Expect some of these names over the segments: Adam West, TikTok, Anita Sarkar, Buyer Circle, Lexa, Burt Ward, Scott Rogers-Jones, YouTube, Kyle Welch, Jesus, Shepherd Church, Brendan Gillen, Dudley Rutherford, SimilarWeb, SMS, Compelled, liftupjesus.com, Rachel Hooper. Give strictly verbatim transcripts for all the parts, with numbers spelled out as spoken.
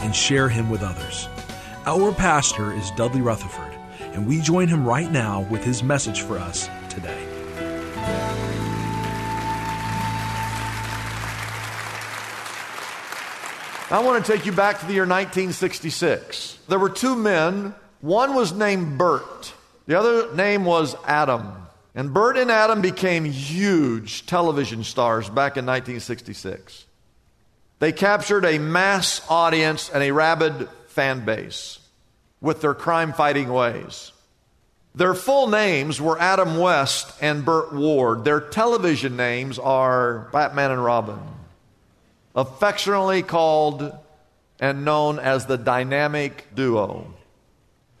and share him with others. Our pastor is Dudley Rutherford, and we join him right now with his message for us today. I want to take you back to the year nineteen sixty-six. There were two men. One was named Burt. The other name was Adam. And Burt and Adam became huge television stars back in nineteen sixty-six. They captured a mass audience and a rabid fan base with their crime-fighting ways. Their full names were Adam West and Burt Ward. Their television names are Batman and Robin, affectionately called and known as the Dynamic Duo.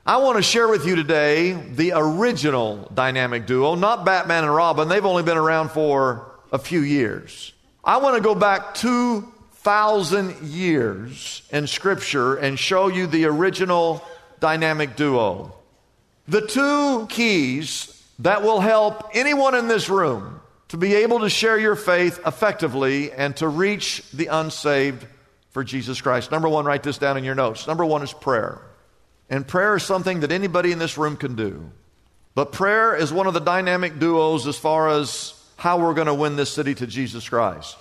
I want to share with you today the original Dynamic Duo, not Batman and Robin. They've only been around for a few years. I want to go back two thousand years in Scripture and show you the original Dynamic Duo. The two keys that will help anyone in this room to be able to share your faith effectively and to reach the unsaved for Jesus Christ. Number one, write this down in your notes. Number one is prayer. And prayer is something that anybody in this room can do. But prayer is one of the dynamic duos as far as how we're going to win this city to Jesus Christ.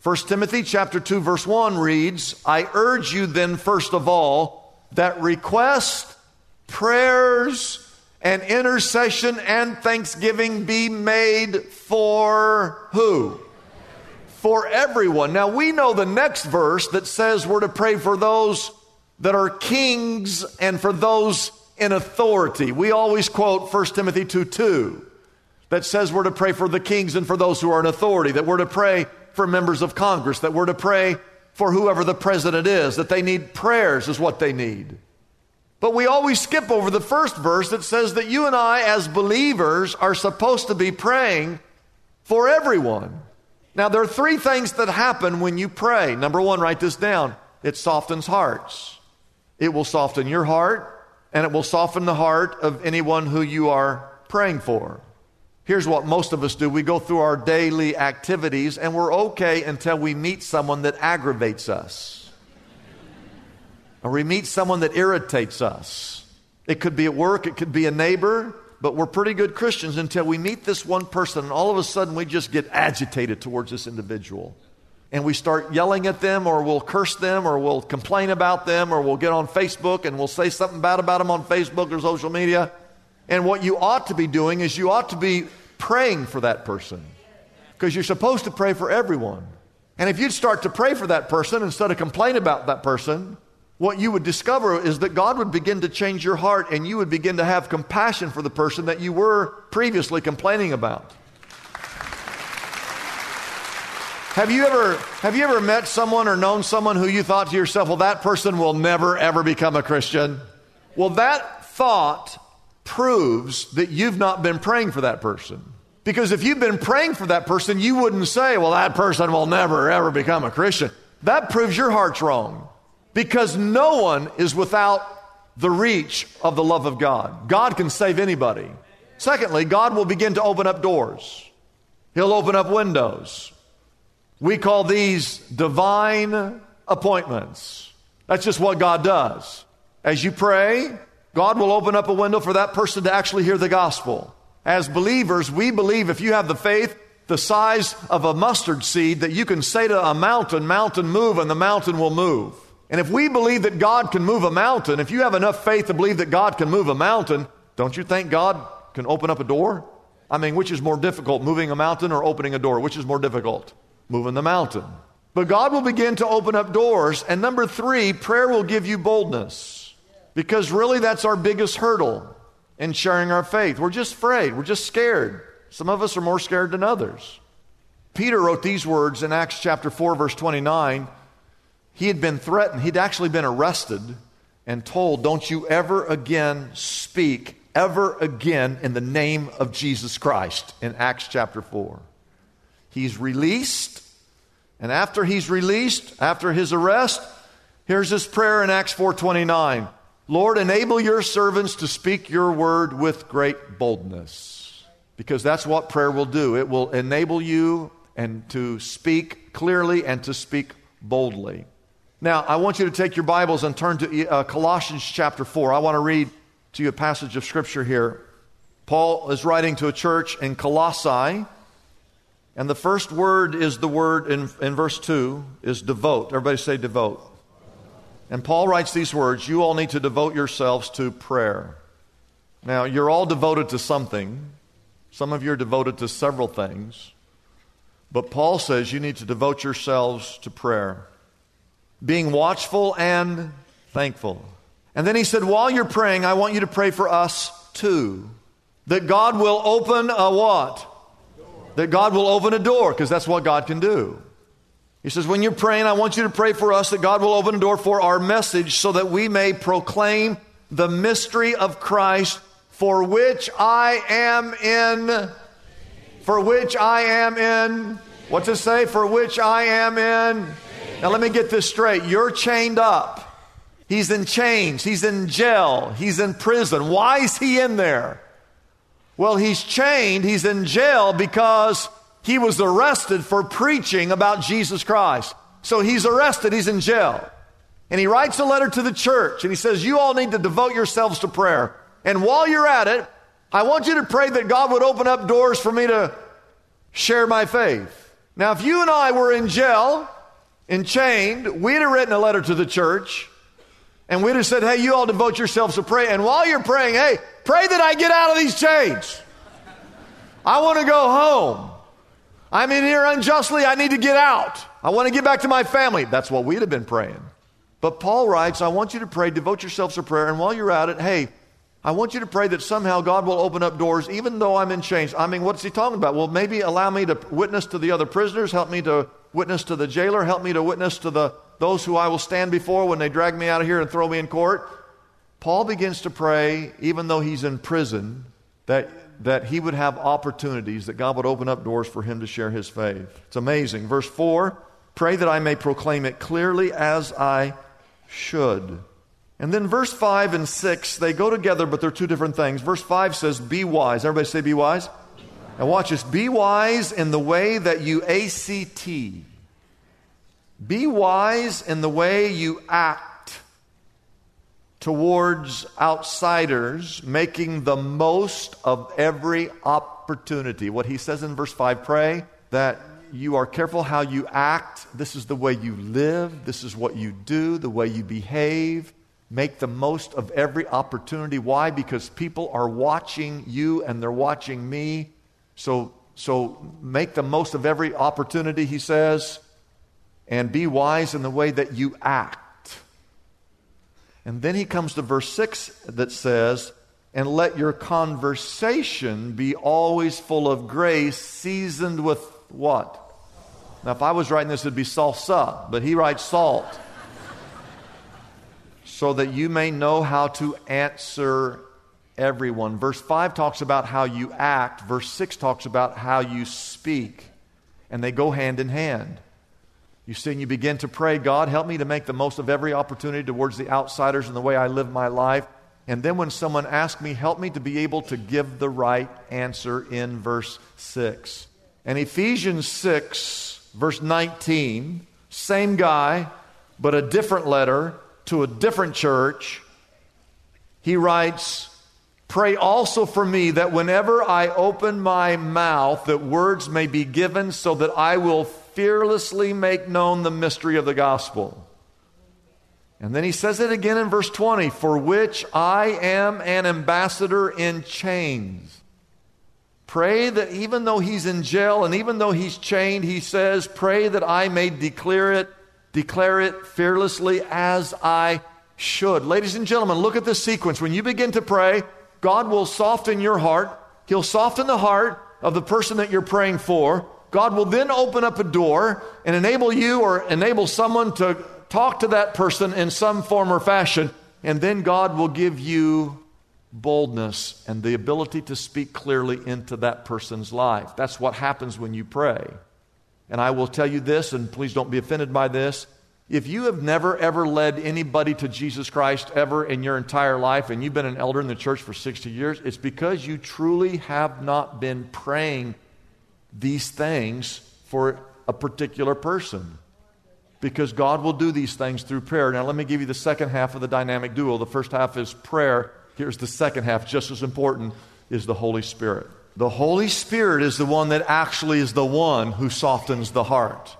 First Timothy chapter two verse one reads, I urge you then first of all that requests, prayers, and intercession and thanksgiving be made for who? For everyone. Now we know the next verse that says we're to pray for those that are kings and for those in authority. We always quote First Timothy two two that says we're to pray for the kings and for those who are in authority, that we're to pray for members of Congress, that we're to pray for whoever the president is, that they need prayers is what they need. But we always skip over the first verse that says that you and I as believers are supposed to be praying for everyone. Now there are three things that happen when you pray. Number one, write this down. It softens hearts. It will soften your heart, and it will soften the heart of anyone who you are praying for. Here's what most of us do. We go through our daily activities, and we're okay until we meet someone that aggravates us. Or we meet someone that irritates us. It could be at work, it could be a neighbor, but we're pretty good Christians until we meet this one person, and all of a sudden we just get agitated towards this individual. And we start yelling at them, or we'll curse them, or we'll complain about them, or we'll get on Facebook and we'll say something bad about them on Facebook or social media. And what you ought to be doing is you ought to be praying for that person, because you're supposed to pray for everyone. And if you'd start to pray for that person instead of complain about that person, what you would discover is that God would begin to change your heart, and you would begin to have compassion for the person that you were previously complaining about. Have you ever have you ever met someone or known someone who you thought to yourself, well, that person will never, ever become a Christian? Well, that thought proves that you've not been praying for that person. Because if you've been praying for that person, you wouldn't say, well, that person will never, ever become a Christian. That proves your heart's wrong. Because no one is without the reach of the love of God. God can save anybody. Secondly, God will begin to open up doors. He'll open up windows. We call these divine appointments. That's just what God does. As you pray, God will open up a window for that person to actually hear the gospel. As believers, we believe if you have the faith the size of a mustard seed, that you can say to a mountain, mountain move, and the mountain will move. And if we believe that God can move a mountain, if you have enough faith to believe that God can move a mountain, don't you think God can open up a door? I mean, which is more difficult, moving a mountain or opening a door? Which is more difficult? Moving the mountain. But God will begin to open up doors. And number three, prayer will give you boldness. Because really that's our biggest hurdle in sharing our faith. We're just afraid. We're just scared. Some of us are more scared than others. Peter wrote these words in Acts chapter four, verse twenty-nine. He had been threatened. He'd actually been arrested and told, don't you ever again speak, ever again, in the name of Jesus Christ, in Acts chapter four. He's released. And after he's released, after his arrest, here's his prayer in Acts four twenty-nine. Lord, enable your servants to speak your word with great boldness. Because that's what prayer will do. It will enable you and to speak clearly and to speak boldly. Now, I want you to take your Bibles and turn to uh, Colossians chapter four. I want to read to you a passage of Scripture here. Paul is writing to a church in Colossae, and the first word is the word in, in verse two is devote. Everybody say devote. And Paul writes these words, you all need to devote yourselves to prayer. Now, you're all devoted to something. Some of you are devoted to several things. But Paul says you need to devote yourselves to prayer, being watchful and thankful. And then he said, while you're praying, I want you to pray for us too, that God will open a what? Door. That God will open a door, because that's what God can do. He says, when you're praying, I want you to pray for us that God will open a door for our message so that we may proclaim the mystery of Christ, for which I am in, for which I am in, what's it say? For which I am in. Now let me get this straight. You're chained up. He's in chains. He's in jail. He's in prison. Why is he in there? Well, he's chained. He's in jail because he was arrested for preaching about Jesus Christ. So he's arrested. He's in jail. And he writes a letter to the church. And he says, you all need to devote yourselves to prayer. And while you're at it, I want you to pray that God would open up doors for me to share my faith. Now, if you and I were in jail and chained, we'd have written a letter to the church, and we'd have said, hey, you all devote yourselves to prayer. And while you're praying, hey, pray that I get out of these chains. I want to go home. I'm in here unjustly. I need to get out. I want to get back to my family. That's what we'd have been praying. But Paul writes, I want you to pray, devote yourselves to prayer, and while you're at it, hey, I want you to pray that somehow God will open up doors, even though I'm in chains. I mean, what's he talking about? Well, maybe allow me to witness to the other prisoners, help me to witness to the jailer, help me to witness to the those who I will stand before when they drag me out of here and throw me in court. Paul begins to pray, even though he's in prison, that, that he would have opportunities, that God would open up doors for him to share his faith. It's amazing. Verse four, pray that I may proclaim it clearly as I should. And then verse five and six, they go together, but they're two different things. Verse five says, be wise. Everybody say, be wise. Be wise. Now watch this. Be wise in the way that you act. Be wise in the way you act towards outsiders, making the most of every opportunity. What he says in verse five, pray that you are careful how you act. This is the way you live. This is what you do, the way you behave. Make the most of every opportunity. Why? Because people are watching you and they're watching me. So, so make the most of every opportunity, he says, and be wise in the way that you act. And then he comes to verse six that says, and let your conversation be always full of grace, seasoned with what? Now, if I was writing this, it would be salsa, but he writes salt. So that you may know how to answer everyone. Verse five talks about how you act. Verse six talks about how you speak. And they go hand in hand. You see, and you begin to pray, God, help me to make the most of every opportunity towards the outsiders in the way I live my life. And then when someone asks me, help me to be able to give the right answer in verse six. And Ephesians six, verse nineteen, same guy, but a different letter, to a different church, he writes, Pray also for me that whenever I open my mouth, that words may be given so that I will fearlessly make known the mystery of the gospel. And then he says it again in verse twenty, for which I am an ambassador in chains. Pray that even though he's in jail and even though he's chained, he says, pray that I may declare it, declare it fearlessly as I should. Ladies and gentlemen, look at this sequence. When you begin to pray, God will soften your heart. He'll soften the heart of the person that you're praying for. God will then open up a door and enable you or enable someone to talk to that person in some form or fashion, and then God will give you boldness and the ability to speak clearly into that person's life. That's what happens when you pray. And I will tell you this, and please don't be offended by this, if you have never ever led anybody to Jesus Christ ever in your entire life, and you've been an elder in the church for sixty years, it's because you truly have not been praying these things for a particular person. Because God will do these things through prayer. Now, let me give you the second half of the dynamic duo. The first half is prayer. Here's the second half. Just as important is the Holy Spirit. The Holy Spirit is the one that actually is the one who softens the heart.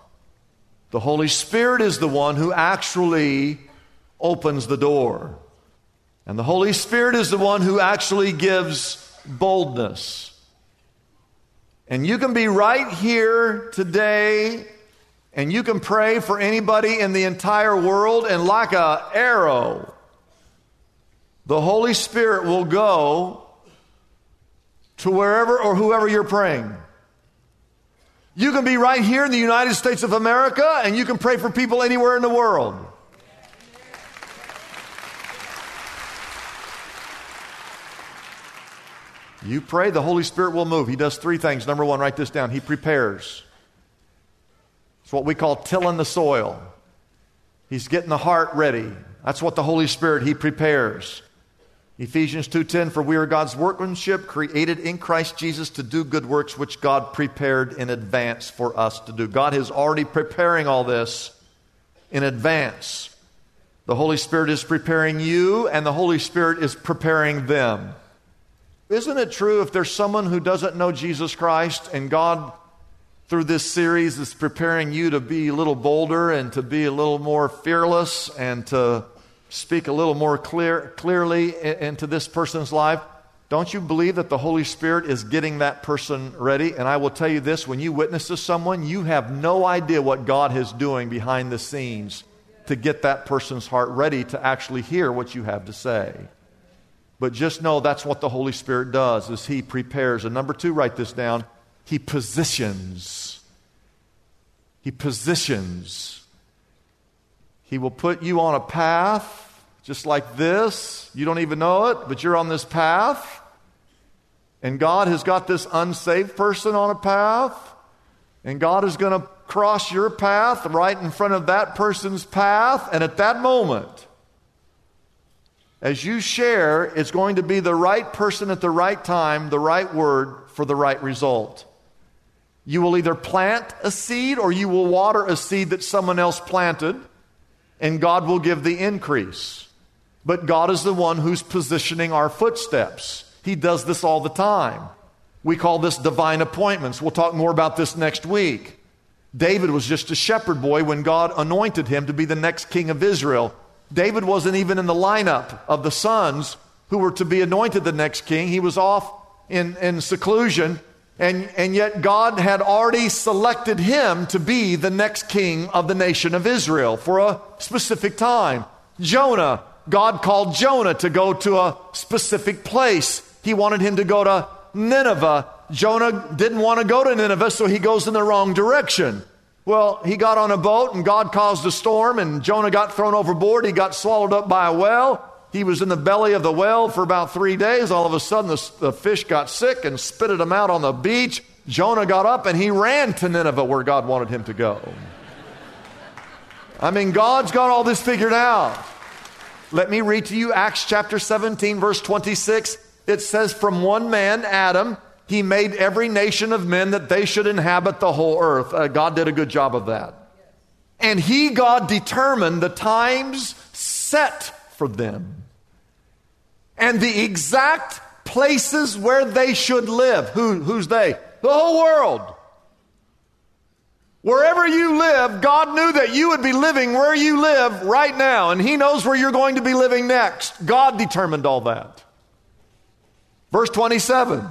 The Holy Spirit is the one who actually opens the door. And the Holy Spirit is the one who actually gives boldness. And you can be right here today, and you can pray for anybody in the entire world, and like an arrow, the Holy Spirit will go to wherever or whoever you're praying. You can be right here in the United States of America, and you can pray for people anywhere in the world. You pray, the Holy Spirit will move. He does three things. Number one, write this down. He prepares. It's what we call tilling the soil. He's getting the heart ready. That's what the Holy Spirit, He prepares. Ephesians two ten, for we are God's workmanship, created in Christ Jesus to do good works which God prepared in advance for us to do. God is already preparing all this in advance. The Holy Spirit is preparing you, and the Holy Spirit is preparing them. Isn't it true if there's someone who doesn't know Jesus Christ, and God through this series is preparing you to be a little bolder and to be a little more fearless and to speak a little more clear, clearly into this person's life? Don't you believe that the Holy Spirit is getting that person ready? And I will tell you this, when you witness to someone, you have no idea what God is doing behind the scenes to get that person's heart ready to actually hear what you have to say. But just know that's what the Holy Spirit does, is He prepares. And number two, write this down. He positions. He positions. He will put you on a path just like this. You don't even know it, but you're on this path. And God has got this unsaved person on a path. And God is going to cross your path right in front of that person's path. And at that moment, as you share, it's going to be the right person at the right time, the right word for the right result. You will either plant a seed or you will water a seed that someone else planted, and God will give the increase. But God is the one who's positioning our footsteps. He does this all the time. We call this divine appointments. We'll talk more about this next week. David was just a shepherd boy when God anointed him to be the next king of Israel. David wasn't even in the lineup of the sons who were to be anointed the next king. He was off in, in seclusion. And, and yet God had already selected him to be the next king of the nation of Israel for a specific time. Jonah, God called Jonah to go to a specific place. He wanted him to go to Nineveh. Jonah didn't want to go to Nineveh, so he goes in the wrong direction. Well, he got on a boat, and God caused a storm, and Jonah got thrown overboard. He got swallowed up by a whale. He was in the belly of the whale for about three days. All of a sudden, the, the fish got sick and spitted him out on the beach. Jonah got up and he ran to Nineveh where God wanted him to go. I mean, God's got all this figured out. Let me read to you Acts chapter seventeen, verse twenty-six. It says, from one man, Adam, he made every nation of men that they should inhabit the whole earth. Uh, God did a good job of that. And he, God, determined the times set for them. And the exact places where they should live. Who, who's they? The whole world. Wherever you live, God knew that you would be living where you live right now, and He knows where you're going to be living next. God determined all that. Verse twenty-seven.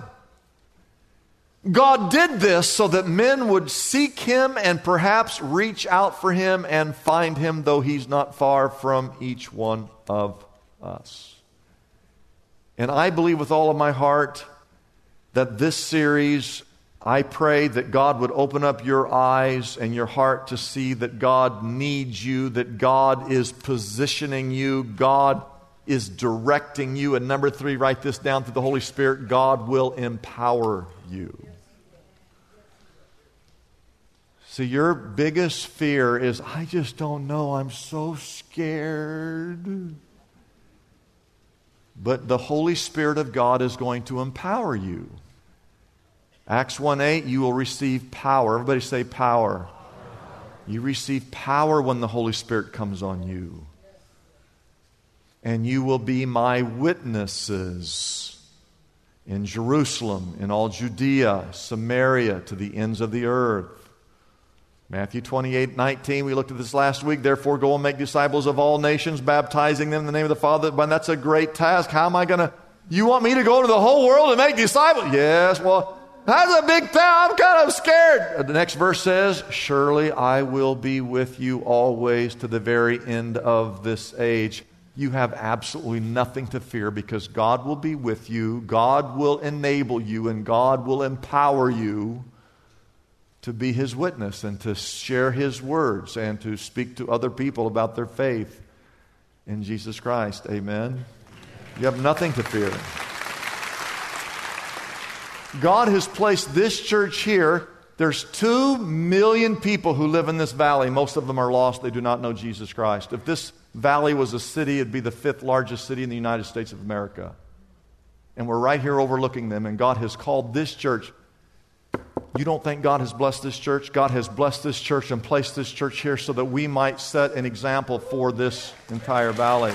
God did this so that men would seek Him and perhaps reach out for Him and find Him, though He's not far from each one of us. And I believe with all of my heart that this series, I pray that God would open up your eyes and your heart to see that God needs you, that God is positioning you, God is directing you. And number three, write this down through the Holy Spirit, God will empower you. See, your biggest fear is, I just don't know, I'm so scared. But the Holy Spirit of God is going to empower you. Acts one eight, you will receive power. Everybody say power. Power. You receive power when the Holy Spirit comes on you. And you will be my witnesses in Jerusalem, in all Judea, Samaria, to the ends of the earth. Matthew twenty-eight nineteen, we looked at this last week. Therefore, go and make disciples of all nations, baptizing them in the name of the Father. But that's a great task. How am I going to? You want me to go to the whole world and make disciples? Yes, well, that's a big thing. I'm kind of scared. The next verse says, surely I will be with you always to the very end of this age. You have absolutely nothing to fear because God will be with you. God will enable you and God will empower you to be His witness and to share His words and to speak to other people about their faith in Jesus Christ. Amen. You have nothing to fear. God has placed this church here. There's two million people who live in this valley. Most of them are lost. They do not know Jesus Christ. If this valley was a city, it'd be the fifth largest city in the United States of America. And we're right here overlooking them. And God has called this church. You don't think God has blessed this church? God has blessed this church and placed this church here so that we might set an example for this entire valley.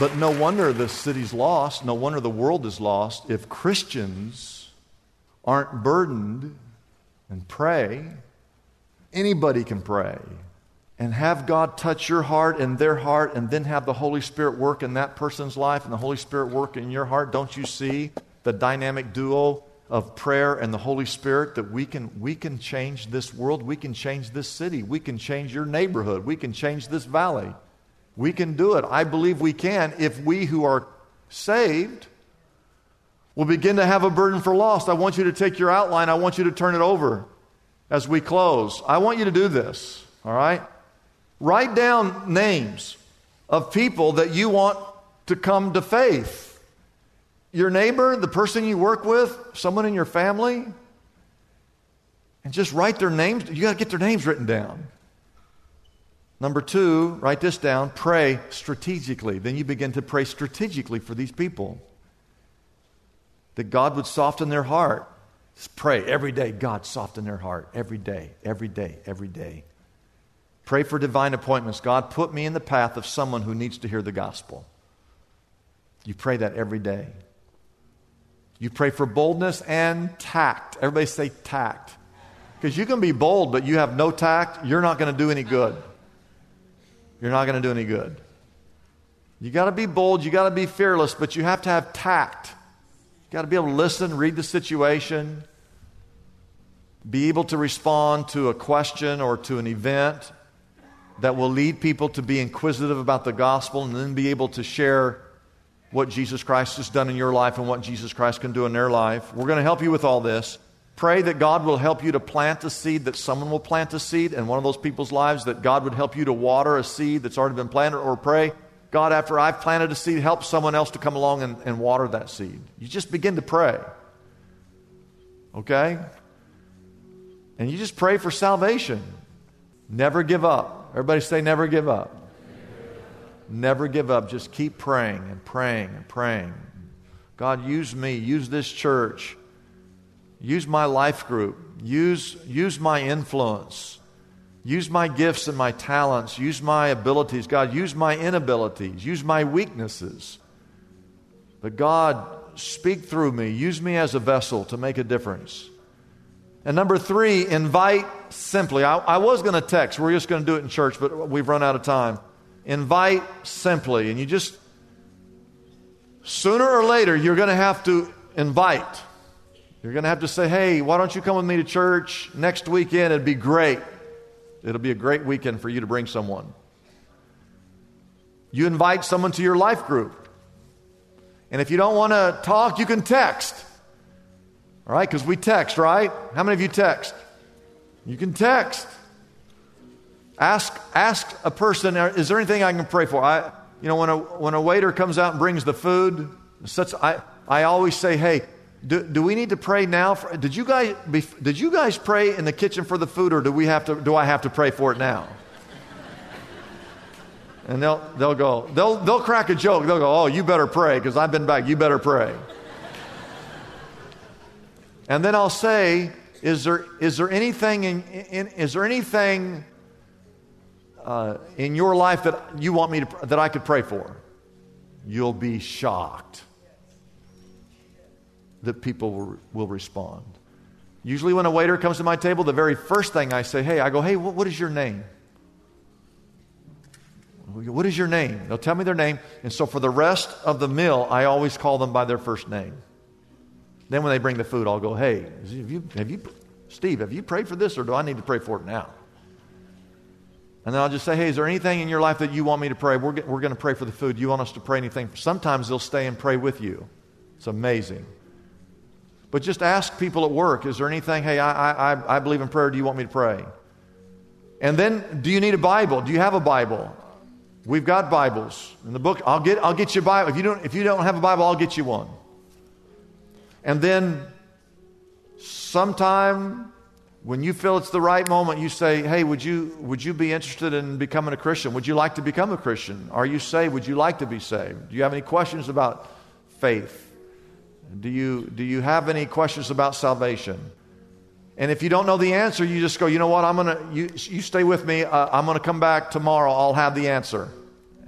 But no wonder the city's lost. No wonder the world is lost. If Christians aren't burdened and pray, anybody can pray. And have God touch your heart and their heart and then have the Holy Spirit work in that person's life and the Holy Spirit work in your heart. Don't you see the dynamic duo of prayer and the Holy Spirit that we can we can change this world, we can change this city, we can change your neighborhood, we can change this valley. We can do it. I believe we can if we who are saved will begin to have a burden for lost. I want you to take your outline. I want you to turn it over as we close. I want you to do this, all right? Write down names of people that you want to come to faith. Your neighbor, the person you work with, someone in your family. And just write their names. You got to get their names written down. Number two, write this down. Pray strategically. Then you begin to pray strategically for these people. That God would soften their heart. Just pray every day. God, soften their heart. Every day, every day, every day. Pray for divine appointments. God, put me in the path of someone who needs to hear the gospel. You pray that every day. You pray for boldness and tact. Everybody say tact. Because you can be bold, but you have no tact, you're not going to do any good. You're not going to do any good. You got to be bold. You got to be fearless, but you have to have tact. You got to be able to listen, read the situation, be able to respond to a question or to an event that will lead people to be inquisitive about the gospel and then be able to share what Jesus Christ has done in your life and what Jesus Christ can do in their life. We're going to help you with all this. Pray that God will help you to plant a seed, that someone will plant a seed in one of those people's lives, that God would help you to water a seed that's already been planted, or pray, God, after I've planted a seed, help someone else to come along and, and water that seed. You just begin to pray. Okay? And you just pray for salvation. Never give up. Everybody say never give up. Never give up. Just keep praying and praying and praying. God, use me. Use this church. Use my life group. Use, use my influence. Use my gifts and my talents. Use my abilities. God, use my inabilities. Use my weaknesses. But God, speak through me. Use me as a vessel to make a difference. And number three, invite simply. I, I was going to text. We're just going to do it in church, but we've run out of time. Invite simply. And you just, sooner or later, you're going to have to invite. You're going to have to say, hey, why don't you come with me to church next weekend? It'd be great. It'll be a great weekend for you to bring someone. You invite someone to your life group. And if you don't want to talk, you can text. All right? Because we text, right? How many of you text? You can text. Ask ask a person, is there anything I can pray for? I, you know, when a when a waiter comes out and brings the food, such I I always say, hey, Do, do we need to pray now? For, did you guys did you guys pray in the kitchen for the food, or do we have to? Do I have to pray for it now? And they'll they'll go they'll they'll crack a joke. They'll go, oh, you better pray because I've been back. You better pray. And then I'll say, is there is there anything in, in is there anything uh, in your life that you want me to that I could pray for? You'll be shocked that people will respond. Usually when a waiter comes to my table, the very first thing I say, hey, I go, hey, what is your name? What is your name? They'll tell me their name. And so for the rest of the meal, I always call them by their first name. Then when they bring the food, I'll go, hey, have you, have you, Steve, have you prayed for this, or do I need to pray for it now? And then I'll just say, hey, is there anything in your life that you want me to pray? We're, we're going to pray for the food. Do you want us to pray anything? Sometimes they'll stay and pray with you. It's amazing. But just ask people at work, is there anything, hey, I, I, I believe in prayer, do you want me to pray? And then, do you need a Bible? Do you have a Bible? We've got Bibles in the book. I'll get I'll get you a Bible. If you don't, if you don't have a Bible, I'll get you one. And then sometime when you feel it's the right moment, you say, hey, would you would you be interested in becoming a Christian? Would you like to become a Christian? Are you saved? Would you like to be saved? Do you have any questions about faith? Do you do you have any questions about salvation? And if you don't know the answer, you just go, you know what, I'm gonna you you stay with me. Uh, I'm gonna come back tomorrow. I'll have the answer,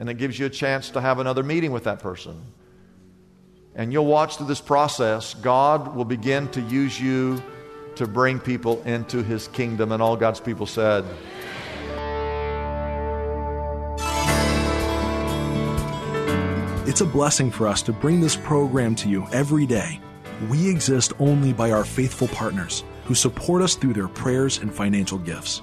and it gives you a chance to have another meeting with that person. And you'll watch through this process. God will begin to use you to bring people into His kingdom. And all God's people said. It's a blessing for us to bring this program to you every day. We exist only by our faithful partners who support us through their prayers and financial gifts.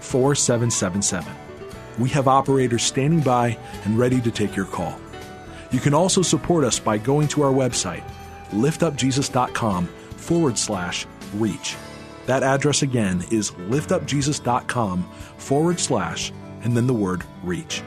four seven seven seven. We have operators standing by and ready to take your call. You can also support us by going to our website, liftupjesus.com forward slash reach. That address again is liftupjesus.com forward slash and then the word reach.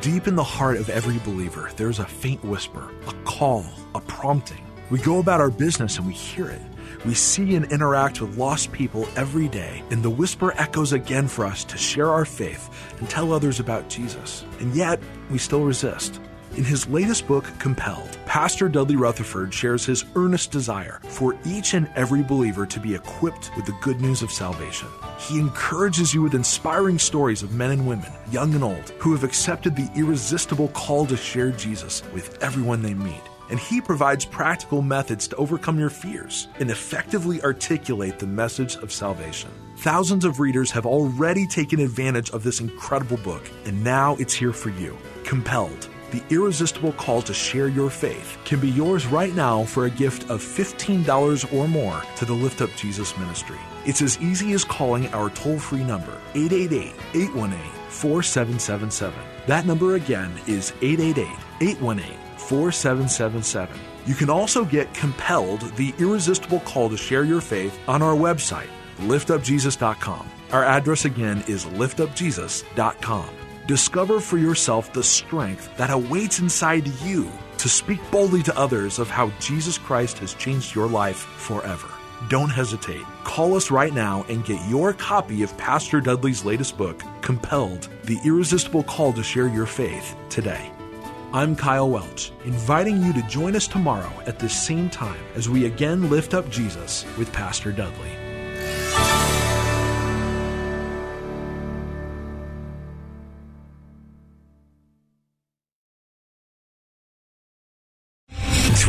Deep in the heart of every believer, there's a faint whisper, a call, a prompting. We go about our business and we hear it. We see and interact with lost people every day, and the whisper echoes again for us to share our faith and tell others about Jesus. And yet, we still resist. In his latest book, Compelled, Pastor Dudley Rutherford shares his earnest desire for each and every believer to be equipped with the good news of salvation. He encourages you with inspiring stories of men and women, young and old, who have accepted the irresistible call to share Jesus with everyone they meet. And he provides practical methods to overcome your fears and effectively articulate the message of salvation. Thousands of readers have already taken advantage of this incredible book, and now it's here for you. Compelled. The irresistible call to share your faith can be yours right now for a gift of fifteen dollars or more to the Lift Up Jesus ministry. It's as easy as calling our toll-free number, eight eight eight, eight one eight, four seven seven seven. That number again is eight eight eight, eight one eight, four seven seven seven. You can also get Compelled, the irresistible call to share your faith on our website, lift up jesus dot com. Our address again is lift up jesus dot com. Discover for yourself the strength that awaits inside you to speak boldly to others of how Jesus Christ has changed your life forever. Don't hesitate. Call us right now and get your copy of Pastor Dudley's latest book, Compelled, The Irresistible Call to Share Your Faith, today. I'm Kyle Welch, inviting you to join us tomorrow at this same time as we again lift up Jesus with Pastor Dudley.